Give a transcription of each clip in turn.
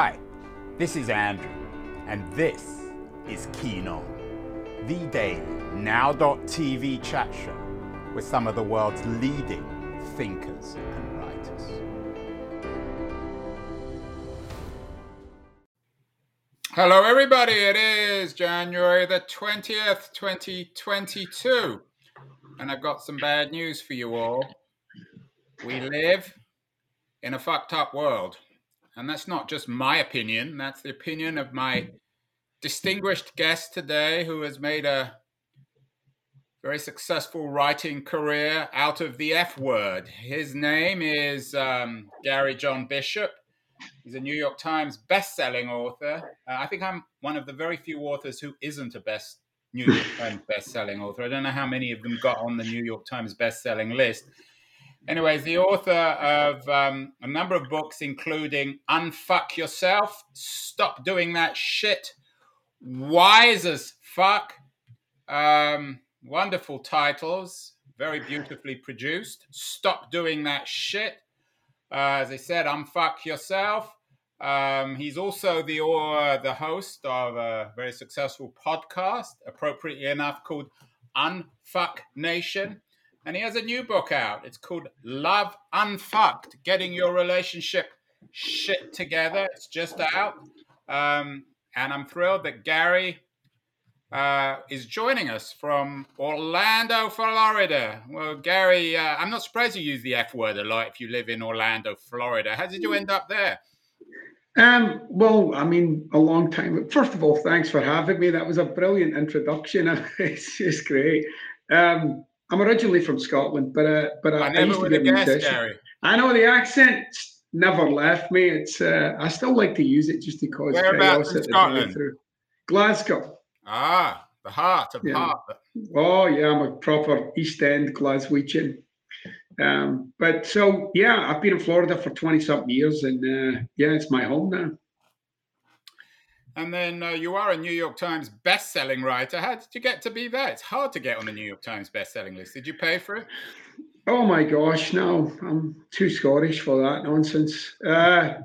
Hi, this is Andrew, and this is Keynote, the daily now.tv chat show with some of the world's leading thinkers and writers. Hello, everybody. It is January the 20th, 2022, and I've got some bad news for you all. We live in a fucked up world. And that's not just my opinion, that's the opinion of my distinguished guest today, who has made a very successful writing career out of the F word. His name is Gary John Bishop. He's a New York Times best-selling author. I think I'm one of the very few authors who isn't a New York Times best-selling author. I don't know how many of them got on the New York Times best-selling list. Anyways, the author of a number of books, including Unfuck Yourself, Stop Doing That Shit, Wise as Fuck, wonderful titles, very beautifully produced, Stop Doing That Shit, as I said, Unfuck Yourself. He's also the host of a very successful podcast, appropriately enough, called Unfuck Nation. And he has a new book out. It's called Love Unfucked, Getting Your Relationship Shit Together. It's just out. And I'm thrilled that Gary is joining us from Orlando, Florida. Well, Gary, I'm not surprised you use the F word a lot if you live in Orlando, Florida. How did you end up there? Well, I mean, a long time. First of all, thanks for having me. That was a brilliant introduction. It's just great. I'm originally from Scotland, but I used to be a musician. Gary, I know the accent never left me. It's I still like to use it just to cause chaos at the drive-through. Glasgow. Ah, the heart of heart. Oh yeah, I'm a proper East End Glaswegian. I've been in Florida for 20-something years, and it's my home now. And then you are a New York Times best-selling writer. How did you get to be that? It's hard to get on the New York Times best-selling list. Did you pay for it? Oh, my gosh, no. I'm too Scottish for that nonsense. That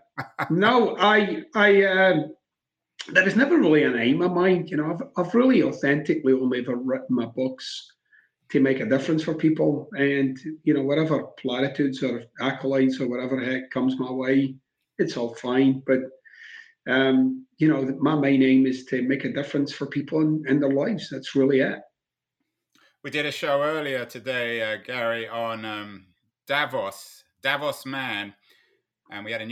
was never really an aim of mine. You know, I've really authentically only ever written my books to make a difference for people. And, you know, whatever platitudes or accolades or whatever the heck comes my way, it's all fine. But you know, my aim is to make a difference for people in their lives. That's really it. We did a show earlier today, Gary, on Davos Man. And we had a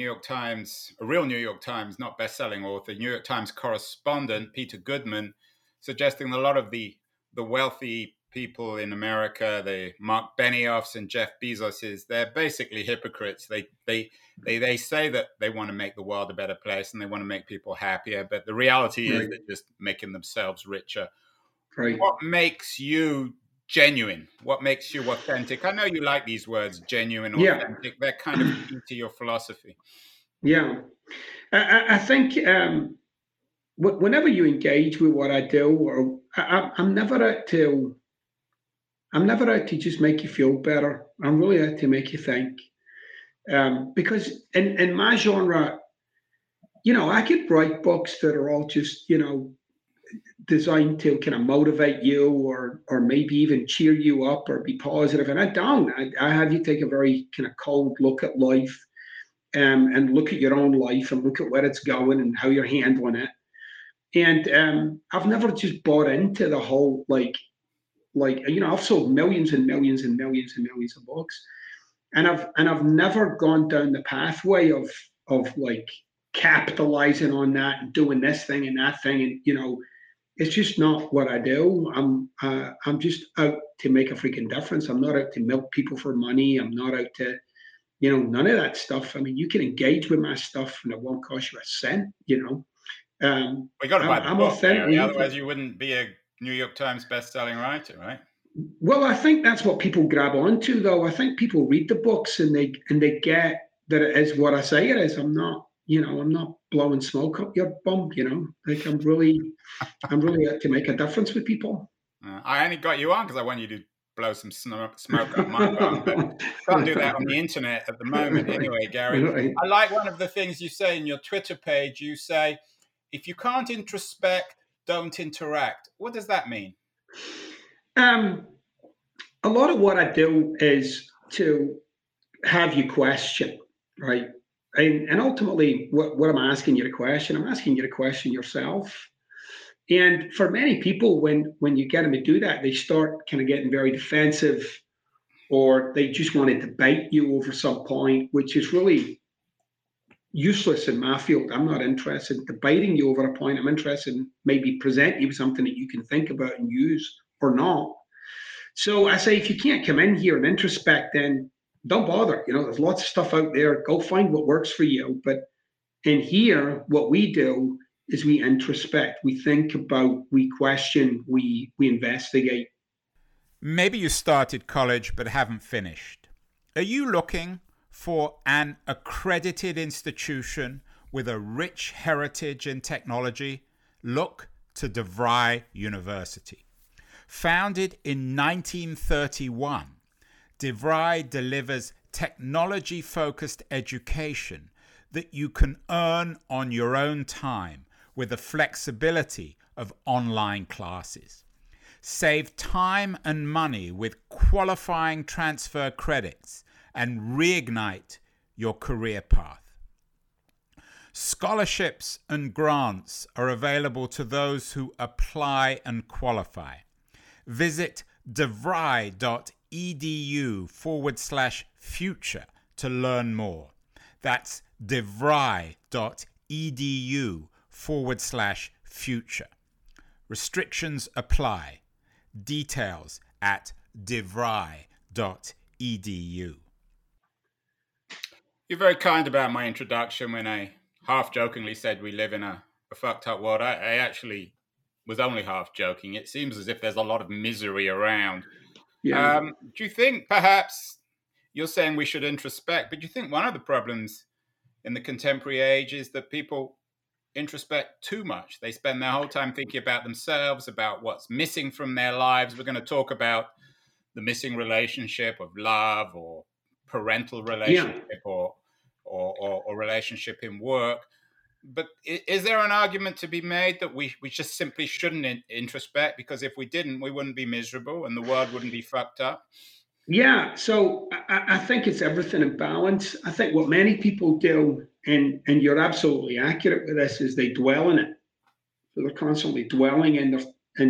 real New York Times, not best-selling author, New York Times correspondent, Peter Goodman, suggesting a lot of the wealthy people in America, the Mark Benioffs and Jeff Bezoses, they're basically hypocrites. They say that they want to make the world a better place and they want to make people happier, but the reality is they're just making themselves richer. Right. What makes you genuine? What makes you authentic? I know you like these words, genuine, authentic. They're kind of key to your philosophy. Yeah. I think whenever you engage with what I do, or I'm never out to just make you feel better. I'm really out to make you think. Because in my genre, you know, I could write books that are all just, you know, designed to kind of motivate you or maybe even cheer you up or be positive. And I don't. I have you take a very kind of cold look at life and look at your own life and look at where it's going and how you're handling it. And I've never just bought into the whole, I've sold millions and millions and millions and millions of books, and I've never gone down the pathway of capitalizing on that and doing this thing and that thing, and you know, it's just not what I do. I'm just out to make a freaking difference. I'm not out to milk people for money. I'm not out to, you know, none of that stuff. I mean, you can engage with my stuff and it won't cost you a cent. You know, we got to buy the book, Gary, otherwise you wouldn't be a New York Times best-selling writer, right? Well, I think that's what people grab onto, though. I think people read the books and they get that it is what I say it is. I'm not blowing smoke up your bum. You know, like I'm really out to make a difference with people. I only got you on because I want you to blow some smoke on my bum, but can't do that on the internet at the moment anyway, Gary. Right. I like one of the things you say in your Twitter page. You say, if you can't introspect, don't interact. What does that mean? A lot of what I do is to have you question, right? And ultimately, what I'm asking you to question, I'm asking you to question yourself. And for many people, when you get them to do that, they start kind of getting very defensive, or they just want to debate you over some point, which is really useless in my field. I'm not interested in debating you over a point. I'm interested in maybe presenting you with something that you can think about and use or not. So I say, if you can't come in here and introspect, then don't bother. You know, there's lots of stuff out there. Go find what works for you. But in here, what we do is we introspect, we think about, we question, we investigate. Maybe you started college but haven't finished. Are you looking for an accredited institution with a rich heritage in technology? Look to DeVry University. Founded in 1931, DeVry delivers technology-focused education that you can earn on your own time, with the flexibility of online classes. Save time and money with qualifying transfer credits and reignite your career path. Scholarships and grants are available to those who apply and qualify. Visit devry.edu/future to learn more. That's devry.edu/future. Restrictions apply. Details at devry.edu. You're very kind about my introduction when I half-jokingly said we live in a fucked-up world. I actually was only half-joking. It seems as if there's a lot of misery around. Yeah. Do you think perhaps, you're saying we should introspect, but do you think one of the problems in the contemporary age is that people introspect too much? They spend their whole time thinking about themselves, about what's missing from their lives. We're going to talk about the missing relationship of love or parental relationship, yeah, or relationship in work. But is there an argument to be made that we just simply shouldn't introspect, because if we didn't, we wouldn't be miserable and the world wouldn't be fucked up? Yeah, so I think it's everything in balance. I think what many people do, and you're absolutely accurate with this, is they dwell in it. So they're constantly dwelling and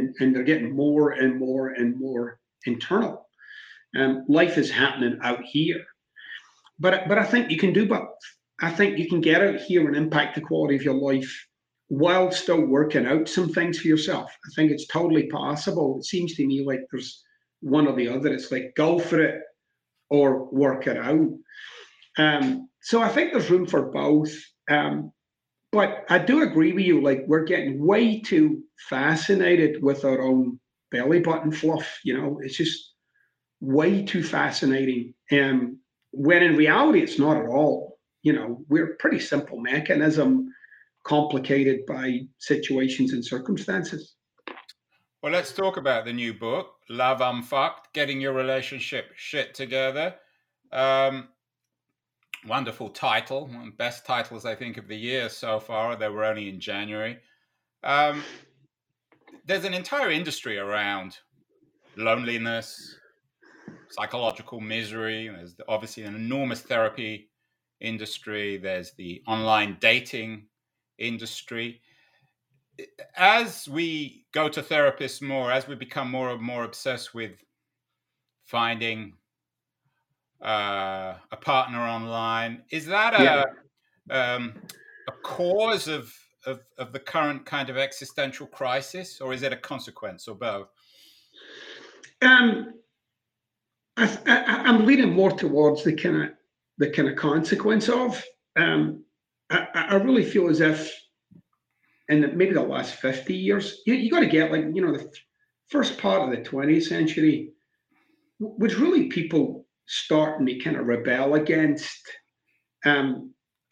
they're getting more and more and more internal. Life is happening out here. But I think you can do both. I think you can get out here and impact the quality of your life while still working out some things for yourself. I think it's totally possible. It seems to me like there's one or the other. It's like go for it or work it out. So I think there's room for both. But I do agree with you, like we're getting way too fascinated with our own belly button fluff. You know, it's just way too fascinating. When in reality, it's not at all. You know, we're a pretty simple mechanism complicated by situations and circumstances. Well, let's talk about the new book, Love Unfucked, Getting Your Relationship Shit Together. Wonderful title, one of the best titles, I think, of the year so far. They were only in January. There's an entire industry around loneliness, psychological misery. There's obviously an enormous therapy industry. There's the online dating industry. As we go to therapists more, as we become more and more obsessed with finding a partner online, is that a cause of the current kind of existential crisis, or is it a consequence, or both? I'm leaning more towards the kind of consequence of. I really feel as if, and maybe the last 50 years, you got to get, like, you know, the first part of the 20th century was really people starting to kind of rebel against a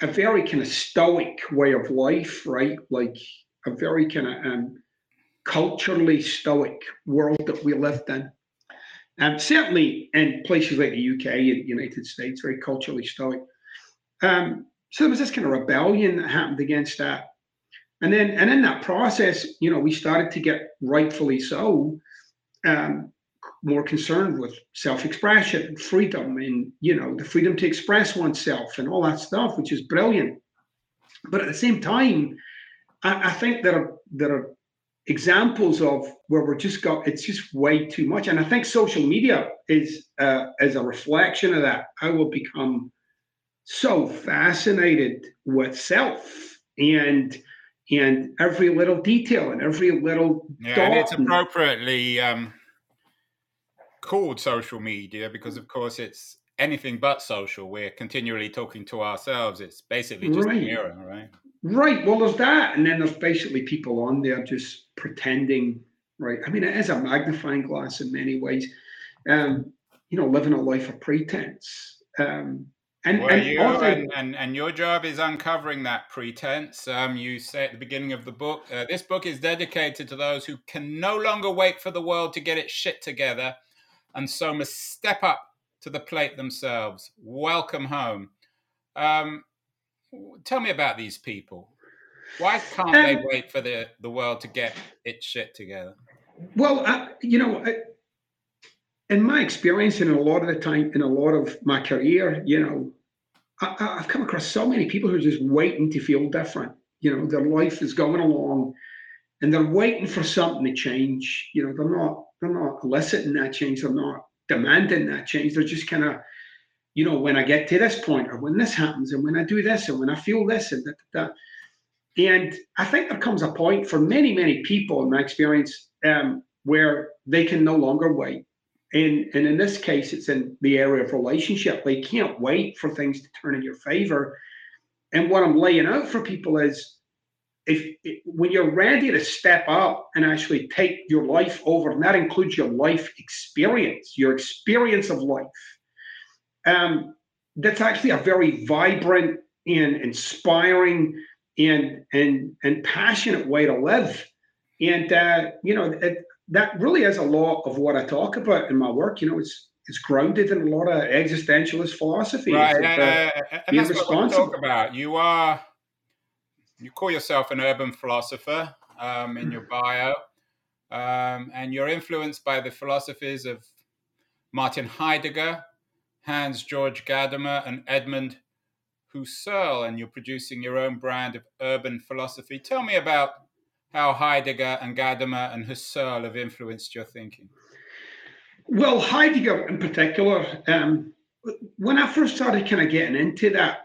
very kind of stoic way of life, right? Like a very kind of culturally stoic world that we lived in. Certainly in places like the UK and United States, very culturally Stoic. So there was this kind of rebellion that happened against that. And then, and in that process, you know, we started to get, rightfully so, more concerned with self-expression and freedom and, you know, the freedom to express oneself and all that stuff, which is brilliant. But at the same time, I think there are examples of where we're just got, it's just way too much. And I think social media is a reflection of that. I will become so fascinated with self and every little detail and every little and it's appropriately called social media, because of course it's anything but social. We're continually talking to ourselves. It's basically just a mirror, right? Well, there's that, and then there's basically people on there just pretending, right? I mean, it is a magnifying glass in many ways. You know, living a life of pretense. And your job is uncovering that pretense. You say at the beginning of the book, this book is dedicated to those who can no longer wait for the world to get its shit together, and so must step up to the plate themselves. Welcome home. Tell me about these people. Why can't they wait for the world to get its shit together? Well, in my experience, and in a lot of my career, you know, I've come across so many people who are just waiting to feel different. You know, their life is going along, and they're waiting for something to change. You know, they're not eliciting that change. They're not demanding that change. They're just kind of, you know, when I get to this point, or when this happens, and when I do this, and when I feel this, and that. And I think there comes a point for many, many people, in my experience, where they can no longer wait. And in this case, it's in the area of relationship. They can't wait for things to turn in your favor. And what I'm laying out for people is, when you're ready to step up and actually take your life over, and that includes your life experience, of life, that's actually a very vibrant and inspiring and passionate way to live. And, you know, that really is a lot of what I talk about in my work. You know, it's grounded in a lot of existentialist philosophy. Right, and that's what we talk about. You call yourself an urban philosopher in your bio, and you're influenced by the philosophies of Martin Heidegger, Hans George Gadamer, and Edmund Husserl, and you're producing your own brand of urban philosophy. Tell me about how Heidegger and Gadamer and Husserl have influenced your thinking. Well, Heidegger in particular, when I first started kind of getting into that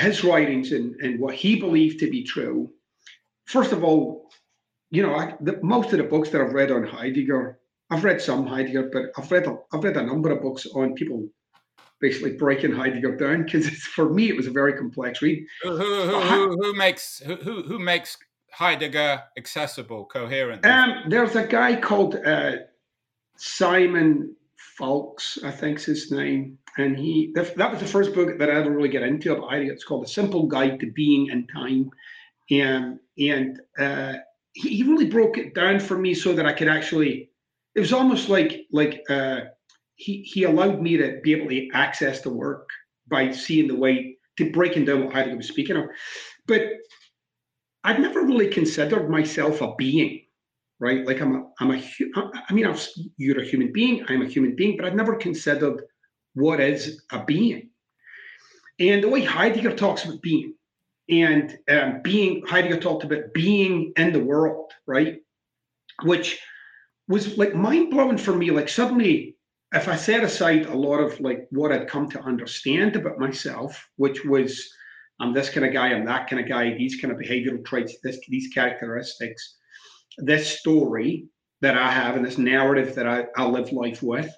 his writings and what he believed to be true. First of all, you know, most of the books that I've read on Heidegger, I've read some Heidegger, but I've read a number of books on people basically breaking Heidegger down, because for me it was a very complex read. Who makes Heidegger accessible, coherent? There's a guy called Simon Falks, I think's his name. And that was the first book that I ever really got into about Heidegger. It's called The Simple Guide to Being and Time. And he really broke it down for me so that I could actually, it was almost like he allowed me to be able to access the work by seeing the way to breaking down what Heidegger was speaking of. But I'd never really considered myself a being, right? Like you're a human being, I'm a human being, but I've never considered what is a being. And the way Heidegger talks about being, and Heidegger talked about being in the world, right? Which was like mind-blowing for me. Like suddenly, if I set aside a lot of like what I'd come to understand about myself, which was I'm this kind of guy, I'm that kind of guy, these kind of behavioral traits, these characteristics, this story that I have and this narrative that I live life with.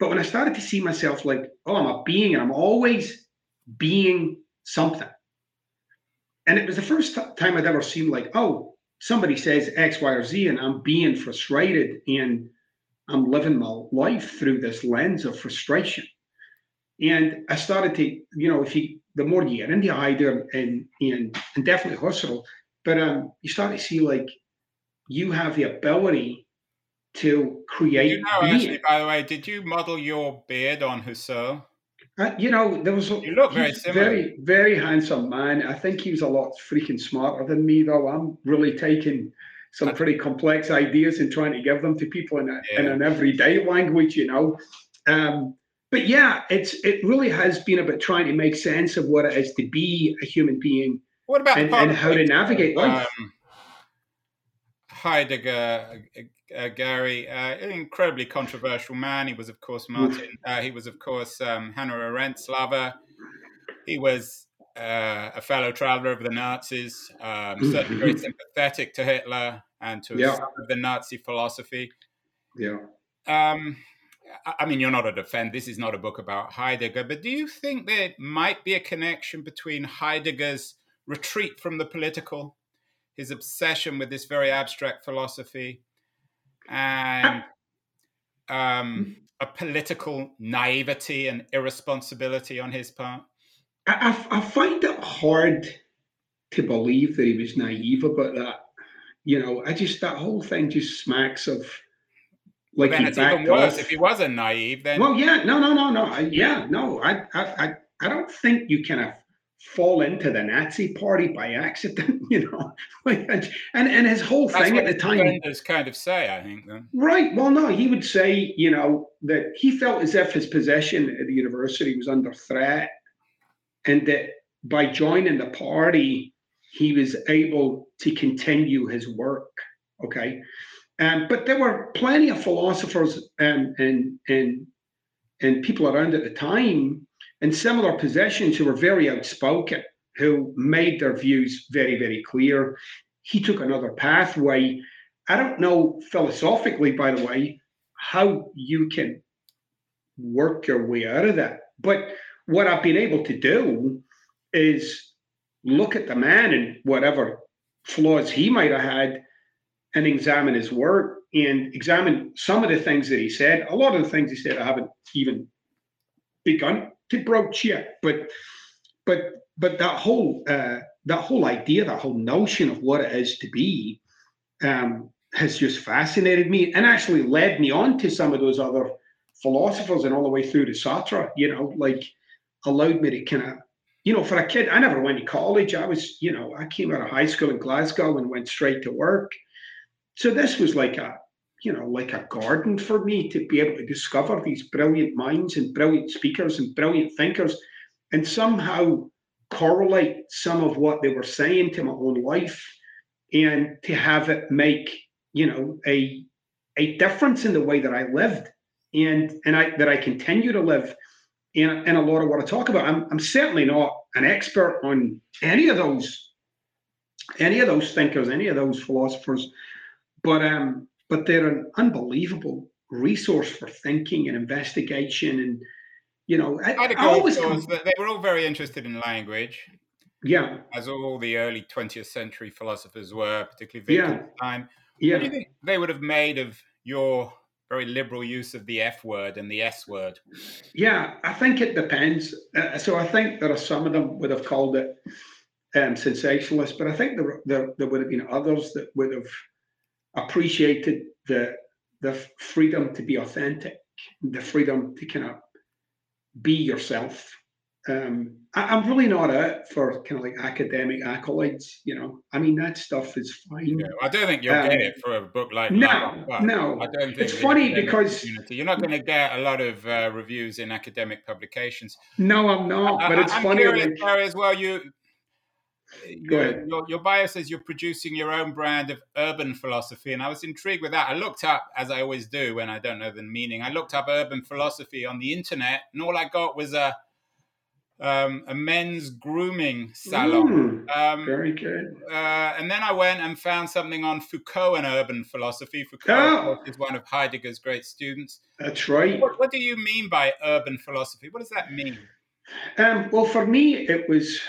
But when I started to see myself like, oh, I'm a being and I'm always being something. And it was the first time I'd ever seen like, oh, somebody says X, Y, or Z, and I'm being frustrated and I'm living my life through this lens of frustration. And I started to, you know, the more you get into Heidegger and definitely Husserl, but you start to see like you have the ability to create being. Actually, by the way, did you model your beard on Husserl? You look very similar. Very, very handsome man. I think he was a lot freaking smarter than me, though. I'm really taking some pretty complex ideas and trying to give them to people in an everyday language, you know. But yeah, it really has been about trying to make sense of what it is to be a human being. What about and how to navigate life? Heidegger, Gary, an incredibly controversial man. He was, of course, Martin. He was, of course, Hannah Arendt's lover. He was a fellow traveler of the Nazis, certainly very sympathetic to Hitler and to the Nazi philosophy. Yeah. I mean, you're not a defender. This is not a book about Heidegger, but do you think there might be a connection between Heidegger's retreat from the political, his obsession with this very abstract philosophy, and a political naivety and irresponsibility on his part? I find it hard to believe that he was naive about that. You know, I just, that whole thing just smacks of, like, then it's even worse. If he wasn't naive, then... Well, yeah, no. I don't think you kind of fall into the Nazi party by accident, you know. and his whole thing at the time... That's what defenders kind of say, I think, though. Right. Well, no, he would say, you know, that he felt as if his position at the university was under threat, and that by joining the party, he was able to continue his work, okay? But there were plenty of philosophers and people around at the time in similar positions who were very outspoken, who made their views very, very clear. He took another pathway. I don't know philosophically, by the way, how you can work your way out of that. But what I've been able to do is look at the man and whatever flaws he might have had, and examine his work, and examine some of the things that he said. A lot of the things he said I haven't even begun to broach yet. But that whole idea, that whole notion of what it is to be, has just fascinated me, and actually led me on to some of those other philosophers, and all the way through to Sartre. You know, like, allowed me to kind of, you know, for a kid, I never went to college. I was, you know, I came out of high school in Glasgow and went straight to work. So this was like a garden for me to be able to discover these brilliant minds and brilliant speakers and brilliant thinkers, and somehow correlate some of what they were saying to my own life, and to have it make, you know, a difference in the way that I lived and I continue to live in a lot of what I talk about. I'm certainly not an expert on any of those thinkers, any of those philosophers. But they're an unbelievable resource for thinking and investigation, and, you know, I always that they were all very interested in language. Yeah, as all the early 20th century philosophers were, particularly Wittgenstein. Yeah. What do you think they would have made of your very liberal use of the F word and the S word? Yeah, I think it depends. So I think there are some of them would have called it sensationalist, but I think there would have been others that would have appreciated the freedom to be authentic, the freedom to kind of be yourself. I'm really not out for kind of like academic accolades, you know. I mean, that stuff is fine. Yeah, I don't think you'll get it for a book like that. No. I don't think it's funny because community. You're not going to get a lot of reviews in academic publications. No, I'm not. But it's funny. I'm curious, Gary, as well. Your bio says you're producing your own brand of urban philosophy, and I was intrigued with that. I looked up, as I always do when I don't know the meaning, I looked up urban philosophy on the internet, and all I got was a men's grooming salon. Very good. And then I went and found something on Foucault and urban philosophy. Foucault is one of Heidegger's great students. That's right. What do you mean by urban philosophy? What does that mean? Well, for me, it was...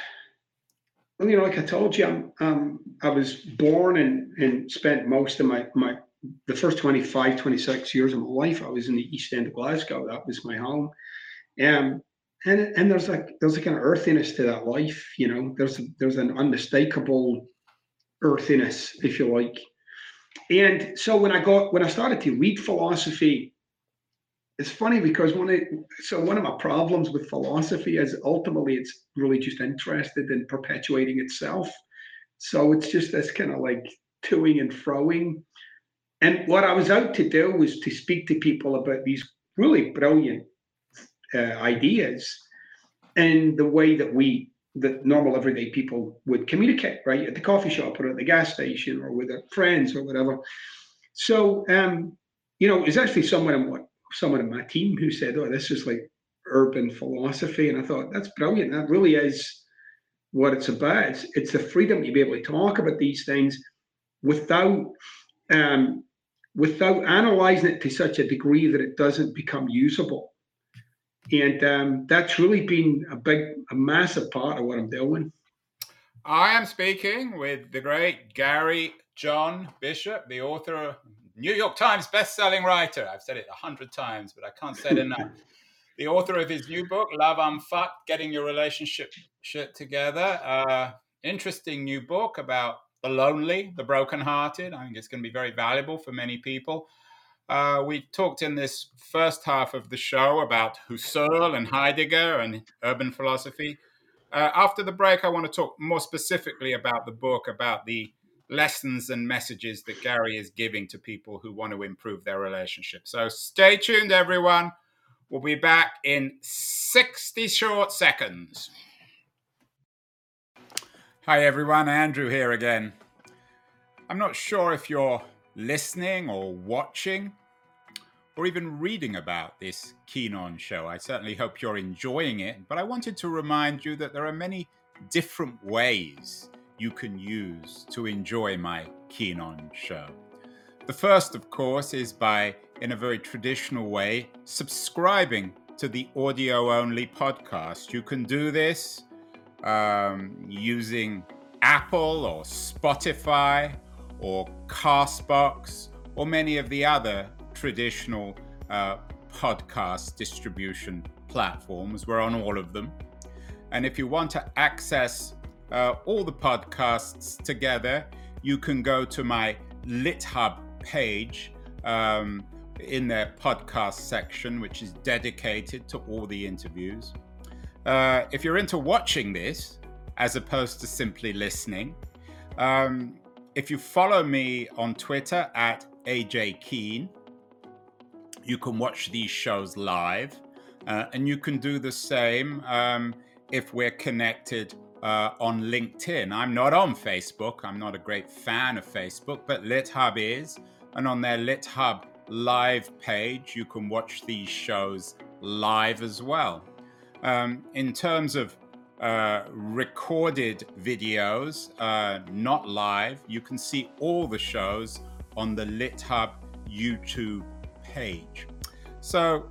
Well, you know, like I told you, I was born and spent most of the first 25, 26 years of my life, I was in the East End of Glasgow. That was my home. And there's a kind of earthiness to that life, you know. There's an unmistakable earthiness, if you like. And so when I started to read philosophy, it's funny because one of my problems with philosophy is ultimately it's really just interested in perpetuating itself. So it's just this kind of like toing and froing. And what I was out to do was to speak to people about these really brilliant ideas and the way that that normal everyday people would communicate, right? At the coffee shop or at the gas station or with their friends or whatever. So, it's actually someone in my team who said, "Oh, this is like urban philosophy," and I thought, that's brilliant. That really is what it's about. It's the freedom to be able to talk about these things without analyzing it to such a degree that it doesn't become usable. And that's really been a massive part of what I'm doing. I am speaking with the great Gary John Bishop, the author of New York Times bestselling writer. I've said it 100 times, but I can't say it enough. The author of his new book, Love Unfucked, Getting Your Relationship Shit Together. Interesting new book about the lonely, the brokenhearted. I think it's going to be very valuable for many people. We talked in this first half of the show about Husserl and Heidegger and urban philosophy. After the break, I want to talk more specifically about the book, about the lessons and messages that Gary is giving to people who want to improve their relationship. So stay tuned, everyone. We'll be back in 60 short seconds. Hi, everyone. Andrew here again. I'm not sure if you're listening or watching or even reading about this Keynote show. I certainly hope you're enjoying it, but I wanted to remind you that there are many different ways you can use to enjoy my Keynote show. The first, of course, is by, in a very traditional way, subscribing to the audio-only podcast. You can do this using Apple or Spotify or Castbox, or many of the other traditional podcast distribution platforms. We're on all of them. And if you want to access all the podcasts together, you can go to my LitHub page in their podcast section, which is dedicated to all the interviews. If you're into watching this, as opposed to simply listening, if you follow me on Twitter at AJ Keen, you can watch these shows live, and you can do the same if we're connected on LinkedIn. I'm not on Facebook. I'm not a great fan of Facebook, but LitHub is. And on their LitHub live page, you can watch these shows live as well. In terms of recorded videos, not live, you can see all the shows on the LitHub YouTube page. So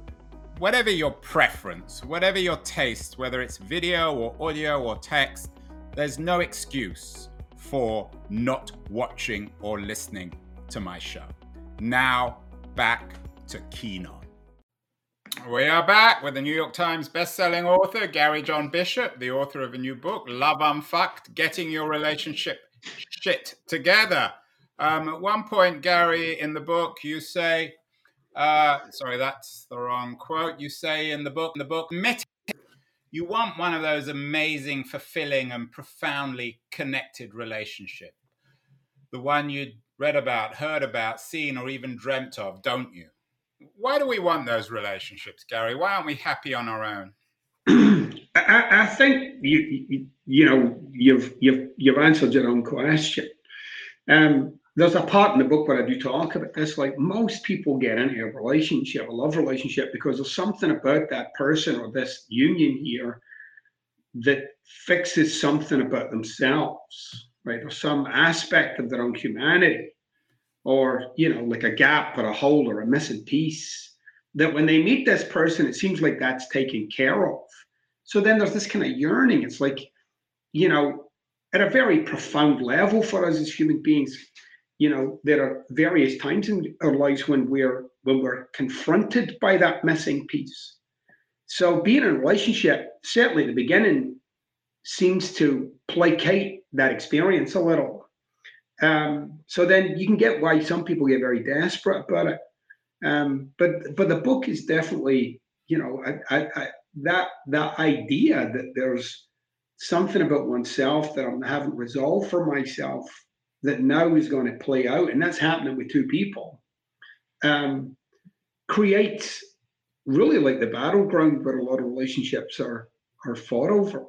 whatever your preference, whatever your taste, whether it's video or audio or text, there's no excuse for not watching or listening to my show. Now, back to Keynote. We are back with the New York Times bestselling author, Gary John Bishop, the author of a new book, Love Unfucked, Getting Your Relationship Shit Together. At one point, Gary, in the book, you say, sorry, that's the wrong quote. You say in the book, you want one of those amazing, fulfilling and profoundly connected relationships. The one you'd read about, heard about, seen or even dreamt of, don't you? Why do we want those relationships, Gary? Why aren't we happy on our own? I think you've answered your own question. There's a part in the book where I do talk about this. Like, most people get into a love relationship, because there's something about that person or this union here that fixes something about themselves, right? Or some aspect of their own humanity, or, like a gap or a hole or a missing piece, that when they meet this person, it seems like that's taken care of. So then there's this kind of yearning. It's like, at a very profound level for us as human beings, there are various times in our lives when we're confronted by that missing piece. So being in a relationship, certainly at the beginning, seems to placate that experience a little. So then you can get why some people get very desperate about it. But the book is definitely, you know, that idea that there's something about oneself that I haven't resolved for myself that now is going to play out, and that's happening with two people, creates really like the battleground where a lot of relationships are fought over.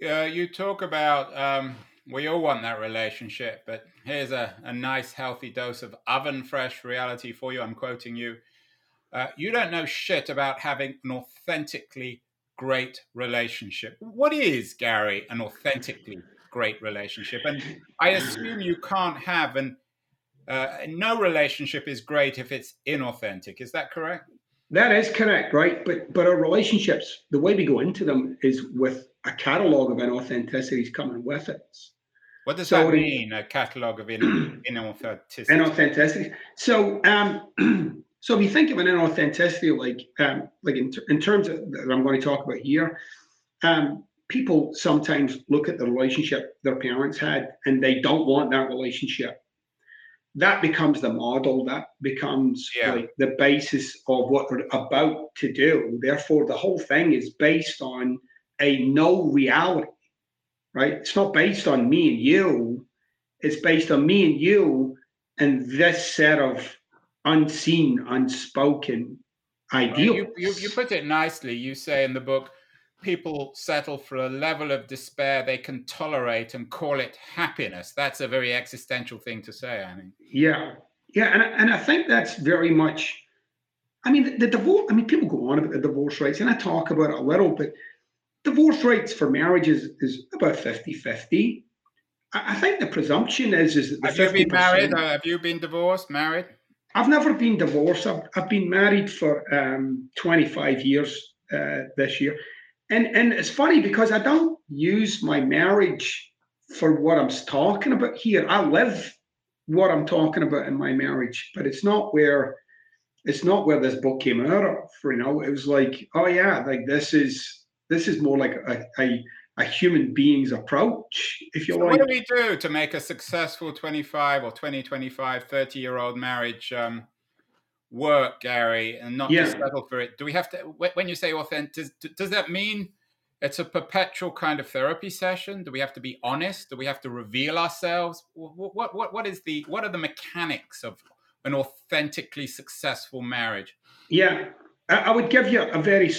Yeah, you talk about we all want that relationship, but here's a nice healthy dose of oven fresh reality for you. I'm quoting you. You don't know shit about having an authentically great relationship. What is, Gary, an authentically great relationship? And I assume you can't have no relationship is great if it's inauthentic. Is that correct? That is correct, right? But our relationships, the way we go into them is with a catalogue of inauthenticities coming with it. What does that mean, a catalogue of inauthenticities? Inauthenticity. So, so if you think of an inauthenticity, like in terms of that I'm going to talk about here, people sometimes look at the relationship their parents had and they don't want that relationship. That becomes the model. That becomes like the basis of what they're about to do. Therefore, the whole thing is based on a no reality, right? It's not based on me and you. It's based on me and you and this set of unseen, unspoken ideals. You put it nicely. You say in the book, people settle for a level of despair they can tolerate and call it happiness. That's a very existential thing to say, I mean. Yeah. And I think that's very much, I mean, the divorce, I mean, people go on about the divorce rates, and I talk about it a little, but divorce rates for marriages is about 50-50. I think the presumption is that the 50%. Have you been married? Have you been divorced, married? I've never been divorced. I've been married for 25 years this year. And it's funny because I don't use my marriage for what I'm talking about here. I live what I'm talking about in my marriage, but it's not where this book came out of. You know, it was like, oh yeah, like this is more like a human being's approach, if you like. What do we do to make a successful 25 or 25, 30-year-old marriage work, Gary, and not just settle for it? Do we have to, when you say authentic, does that mean it's a perpetual kind of therapy session? Do we have to be honest? Do we have to reveal ourselves? What are the mechanics of an authentically successful marriage? Yeah, I would give you a very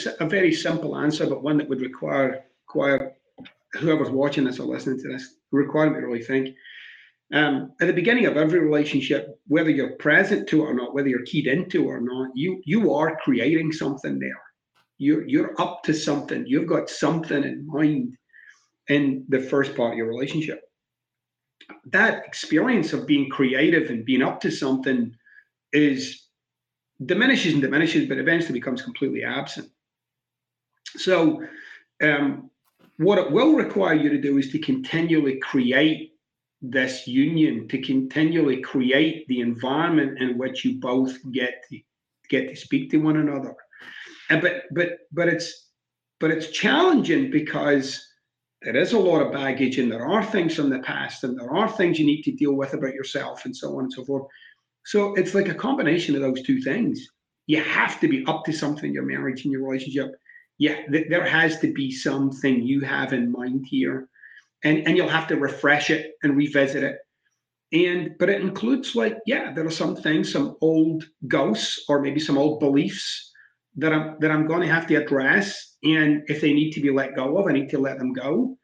simple answer, but one that would require whoever's watching this or listening to this, require me to really think. At the beginning of every relationship, whether you're present to it or not, whether you're keyed into it or not, you are creating something there. You're up to something. You've got something in mind in the first part of your relationship. That experience of being creative and being up to something is diminishes, but eventually becomes completely absent. So what it will require you to do is to continually create this union, to continually create the environment in which you both get to speak to one another. And but it's challenging because there is a lot of baggage, and there are things from the past, and there are things you need to deal with about yourself, and so on and so forth. So it's like a combination of those two things. You have to be up to something in your marriage and your relationship. Yeah, there has to be something you have in mind here. And you'll have to refresh it and revisit it. But it includes there are some things, some old ghosts or maybe some old beliefs that I'm going to have to address. And if they need to be let go of, I need to let them go.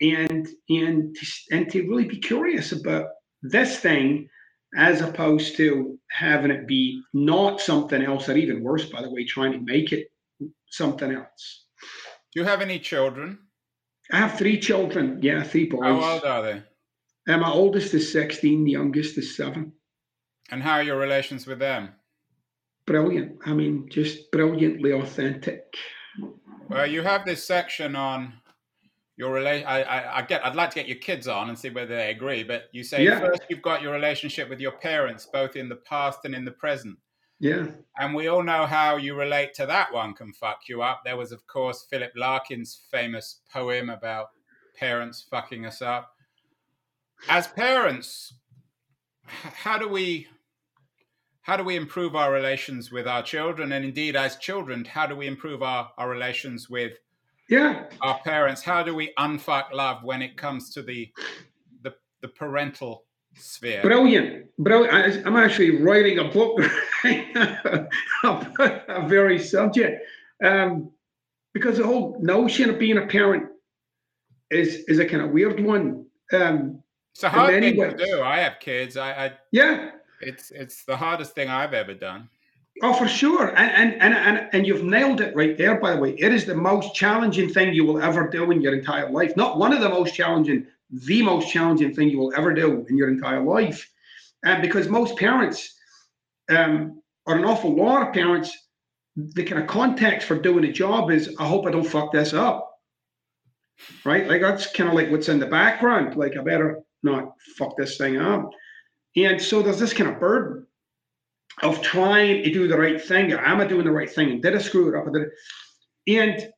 And to really be curious about this thing as opposed to having it be not something else, or even worse, by the way, trying to make it something else. Do you have any children? I have three children. Yeah, three boys. How old are they? My oldest is 16, the youngest is 7. And how are your relations with them? Brilliant. I mean, just brilliantly authentic. Well, you have this section on your relation. I'd like to get your kids on and see whether they agree. But you say first you've got your relationship with your parents, both in the past and in the present. Yeah. And we all know how you relate to that one can fuck you up. There was, of course, Philip Larkin's famous poem about parents fucking us up. As parents, how do we improve our relations with our children? And indeed, as children, how do we improve our relations with our parents? How do we unfuck love when it comes to the parental sphere? Brilliant. I'm actually writing a book right now about a very subject. Because the whole notion of being a parent is a kind of weird one. It's a hard thing to do. I have kids. It's the hardest thing I've ever done. Oh, for sure. And you've nailed it right there, by the way. It is the most challenging thing you will ever do in your entire life. Not one of the most challenging thing you will ever do in your entire life. And because most parents, or an awful lot of parents, the kind of context for doing a job is, I hope I don't fuck this up. Right? Like, that's kind of like what's in the background. Like, I better not fuck this thing up. And so there's this kind of burden of trying to do the right thing. Am I doing the right thing? Did I screw it up? And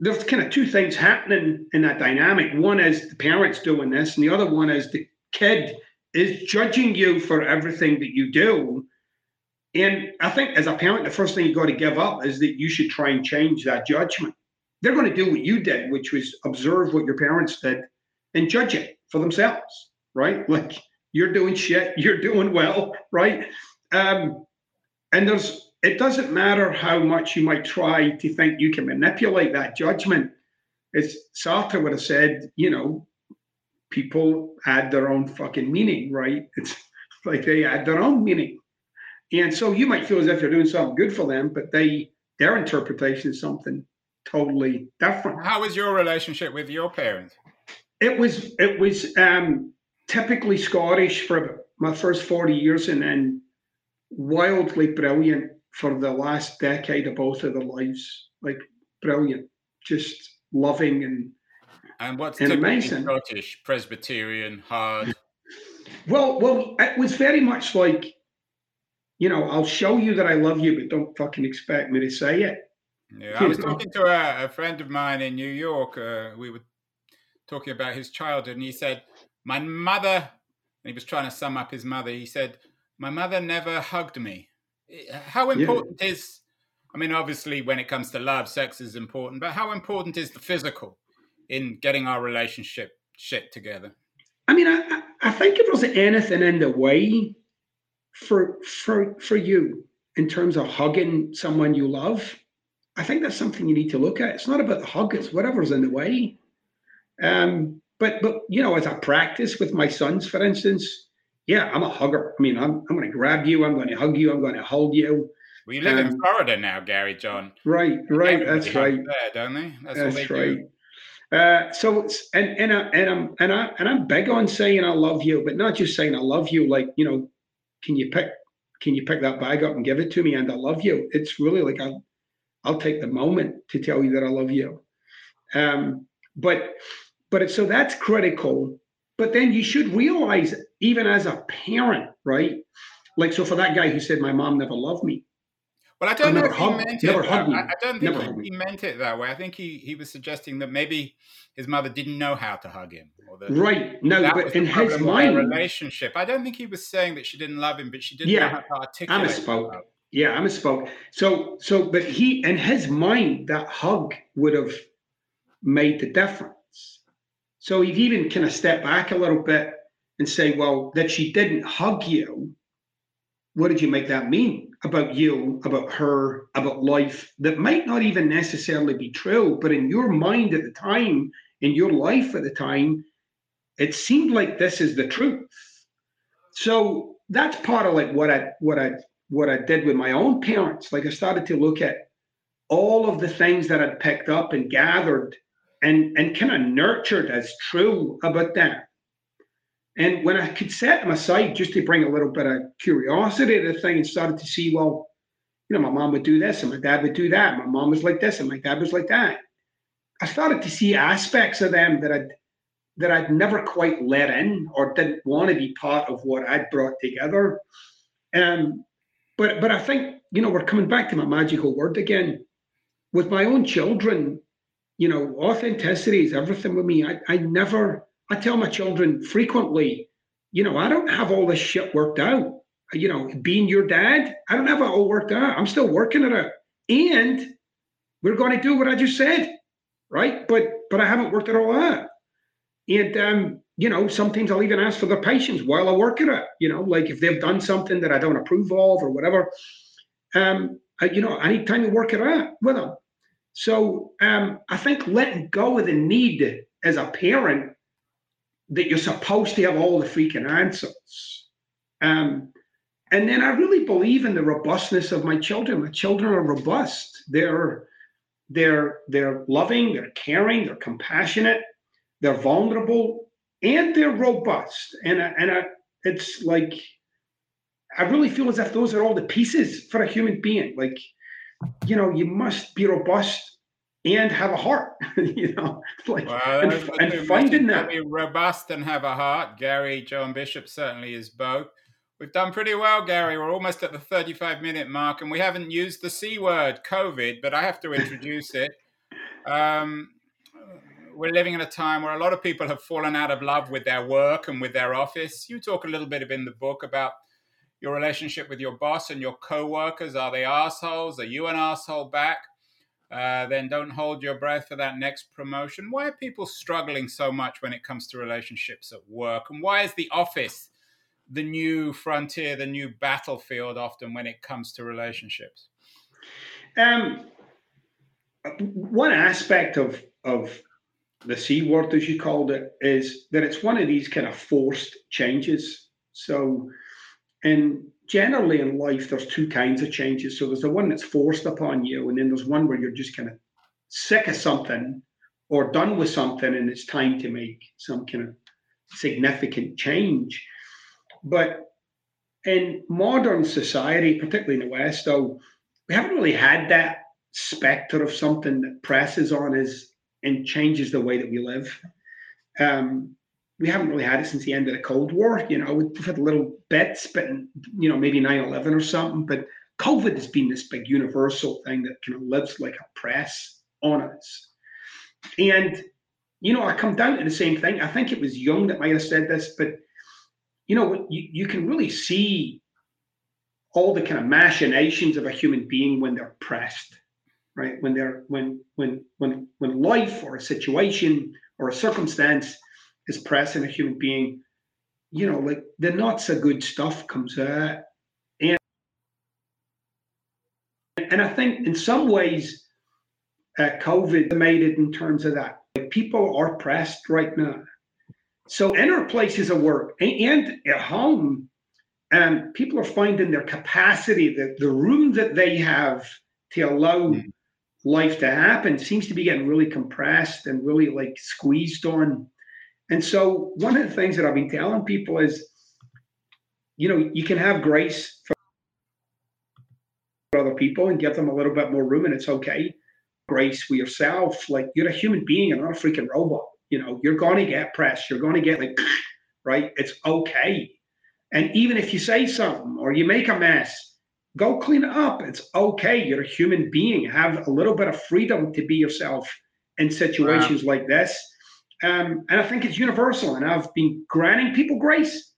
there's kind of two things happening in that dynamic. One is the parents doing this, and the other one is the kid is judging you for everything that you do. And I think as a parent, the first thing you got to give up is that you should try and change that judgment. They're going to do what you did, which was observe what your parents did and judge it for themselves, right? Like, you're doing shit, you're doing well, right? And it doesn't matter how much you might try to think you can manipulate that judgment. As Sartre would have said, people add their own fucking meaning, right? It's like they add their own meaning. And so you might feel as if you're doing something good for them, but their interpretation is something totally different. How was your relationship with your parents? It was typically Scottish for my first 40 years, and then wildly brilliant for the last decade of both of their lives. Like, brilliant, just loving and what's amazing. Scottish, Presbyterian, hard. Well, it was very much like, I'll show you that I love you, but don't fucking expect me to say it. Yeah, I was talking to a friend of mine in New York. We were talking about his childhood, and he said, my mother, he was trying to sum up his mother, he said, my mother never hugged me. How important is, obviously when it comes to love, sex is important, but how important is the physical in getting our relationship shit together? I think if there's anything in the way for you in terms of hugging someone you love, I think that's something you need to look at. It's not about the hug, it's whatever's in the way. But as I practice with my sons, for instance, I'm a hugger. I'm going to grab you, I'm going to hug you, I'm going to hold you. Well, you live in Florida now, Gary John. Right. That's right. There, don't they? That's all they right. Do. So I'm big on saying I love you, but not just saying I love you. Like, can you pick that bag up and give it to me? And I love you. It's really like I'll take the moment to tell you that I love you. So that's critical. But then you should realize, even as a parent, right? Like, so for that guy who said, my mom never loved me. Well, I don't know if he meant it that way. I think he was suggesting that maybe his mother didn't know how to hug him. Or that, right. No, but in his mind. Relationship. I don't think he was saying that she didn't love him, but she didn't know how to articulate. I misspoke. So, but he, in his mind, that hug would have made the difference. So you even kind of step back a little bit and say, well, that she didn't hug you, what did you make that mean about you, about her, about life? That might not even necessarily be true, but in your mind at the time, in your life at the time, it seemed like this is the truth. So that's part of like what I did with my own parents. Like, I started to look at all of the things that I'd picked up and gathered and kind of nurtured as true about that. And when I could set them aside just to bring a little bit of curiosity to the thing and started to see, well, my mom would do this and my dad would do that. My mom was like this and my dad was like that. I started to see aspects of them that I'd never quite let in or didn't want to be part of what I'd brought together. But I think, we're coming back to my magical word again. With my own children, authenticity is everything with me. I never, I tell my children frequently, you know, I don't have all this shit worked out. You know, being your dad, I don't have it all worked out. I'm still working it out. And we're going to do what I just said, right? But I haven't worked it all out. And, you know, sometimes I'll even ask for their patience while I work it out. You know, like if they've done something that I don't approve of or whatever, you know, I need time to work it out with them. So I think letting go of the need as a parent that you're supposed to have all the freaking answers. And then I really believe in the robustness of my children. My children are robust. They're loving, they're caring, they're compassionate, they're vulnerable, and they're robust. And it's like, I really feel as if those are all the pieces for a human being. Like, you know, you must be robust and have a heart, you know, like, well, and finding that. Be robust and have a heart. Gary John Bishop certainly is both. We've done pretty well, Gary. We're almost at the 35-minute mark, and we haven't used the C word, COVID, but I have to introduce it. We're living in a time where a lot of people have fallen out of love with their work and with their office. You talk a little bit in the book about your relationship with your boss and your co-workers. Are they assholes? Are you an asshole back? Then don't hold your breath for that next promotion. Why are people struggling so much when it comes to relationships at work? And why is the office the new frontier, the new battlefield often when it comes to relationships? One aspect of the C word, as you called it, is that it's one of these kind of forced changes. So, and generally in life, there's two kinds of changes. So there's the one that's forced upon you, and then there's one where you're just kind of sick of something or done with something, and it's time to make some kind of significant change. But in modern society, particularly in the West, though, we haven't really had that specter of something that presses on us and changes the way that we live. We haven't really had it since the end of the Cold War. You know, we've had little bits, but, you know, maybe 9/11 or something. But COVID has been this big universal thing that kind of lives like a press on us. And, you know, I come down to the same thing. I think it was Jung that might have said this, but, you know, you can really see all the kind of machinations of a human being when they're pressed, right? When they're when life or a situation or a circumstance is pressing a human being, you know, like the not so good stuff comes out. And I think in some ways, COVID made it in terms of that. Like, people are pressed right now. So in our places of work and at home, people are finding their capacity, the room that they have to allow life to happen seems to be getting really compressed and really like squeezed on. And so one of the things that I've been telling people is, you know, you can have grace for other people and give them a little bit more room, and it's okay. Grace for yourself. Like, you're a human being and not a freaking robot. You know, you're going to get pressed. You're going to get like, right? It's okay. And even if you say something or you make a mess, go clean it up. It's okay. You're a human being. Have a little bit of freedom to be yourself in situations like this. And I think it's universal, and I've been granting people grace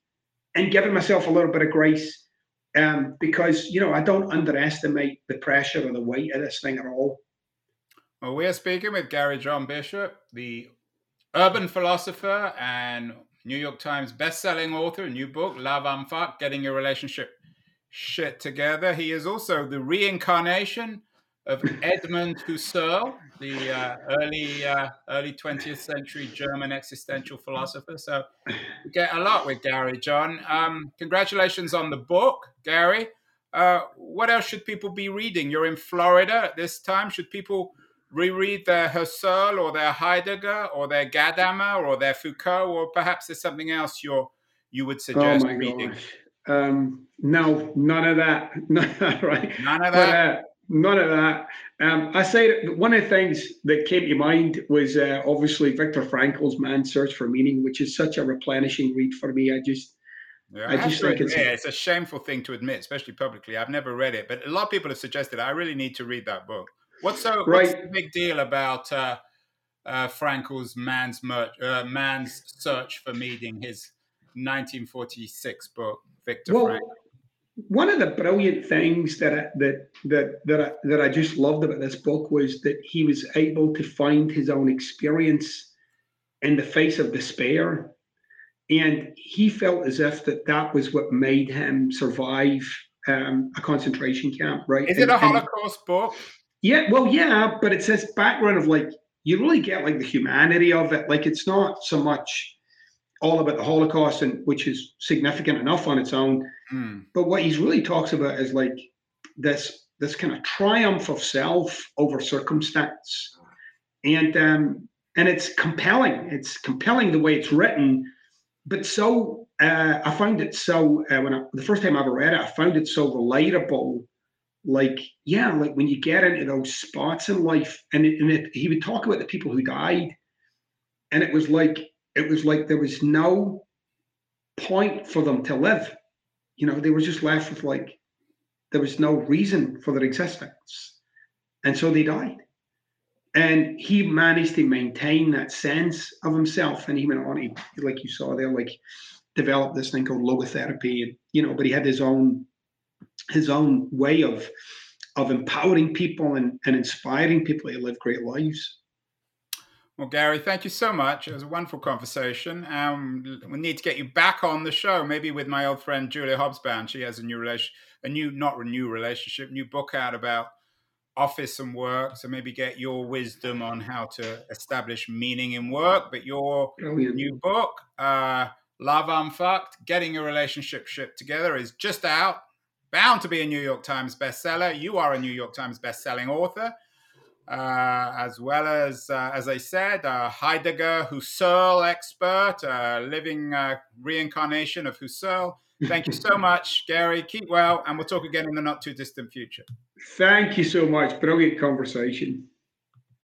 and giving myself a little bit of grace because, you know, I don't underestimate the pressure or the weight of this thing at all. Well, we're speaking with Gary John Bishop, the urban philosopher and New York Times bestselling author, a new book, Love Unfucked, Getting Your Relationship Shit Together. He is also the reincarnation of Edmund Husserl, the early 20th century German existential philosopher. So we get a lot with Gary John. Congratulations on the book, Gary. What else should people be reading? You're in Florida at this time. Should people reread their Husserl or their Heidegger or their Gadamer or their Foucault, or perhaps there's something else you would suggest reading? Gosh. No, none of that. Right? None of that. None of that. I say one of the things that came to mind was obviously Viktor Frankl's Man's Search for Meaning, which is such a replenishing read for me. It's a shameful thing to admit, especially publicly. I've never read it, but a lot of people have suggested I really need to read that book. What's the big deal about Frankl's Man's Search for Meaning, his 1946 book, Viktor Frankl. One of the brilliant things that I just loved about this book was that he was able to find his own experience in the face of despair, and he felt as if that was what made him survive a concentration camp. Right? Is it a Holocaust book? Yeah. Well, yeah, but it's this background of like you really get like the humanity of it. Like it's not so much all about the Holocaust, and which is significant enough on its own. Mm. But what he really talks about is like this kind of triumph of self over circumstance, and it's compelling. It's compelling the way it's written, but so I found it so the first time I ever read it, I found it so relatable. Like yeah, like when you get into those spots in life, he would talk about the people who died, and it was like. It was like there was no point for them to live. You know, they were just left with like, there was no reason for their existence. And so they died. And he managed to maintain that sense of himself. And he went on, like you saw there, like developed this thing called logotherapy. And, you know, but he had his own way of empowering people and inspiring people to live great lives. Well, Gary, thank you so much. It was a wonderful conversation. We need to get you back on the show, maybe with my old friend Julia Hobsbawm. She has a new book out about office and work. So maybe get your wisdom on how to establish meaning in work. But your new book, Love Unfucked, Getting Your Relationship Shit Together, is just out. Bound to be a New York Times bestseller. You are a New York Times bestselling author. As well as I said, Heidegger, Husserl expert, living reincarnation of Husserl. Thank you so much, Gary. Keep well, and we'll talk again in the not too distant future. Thank you so much. Brilliant conversation.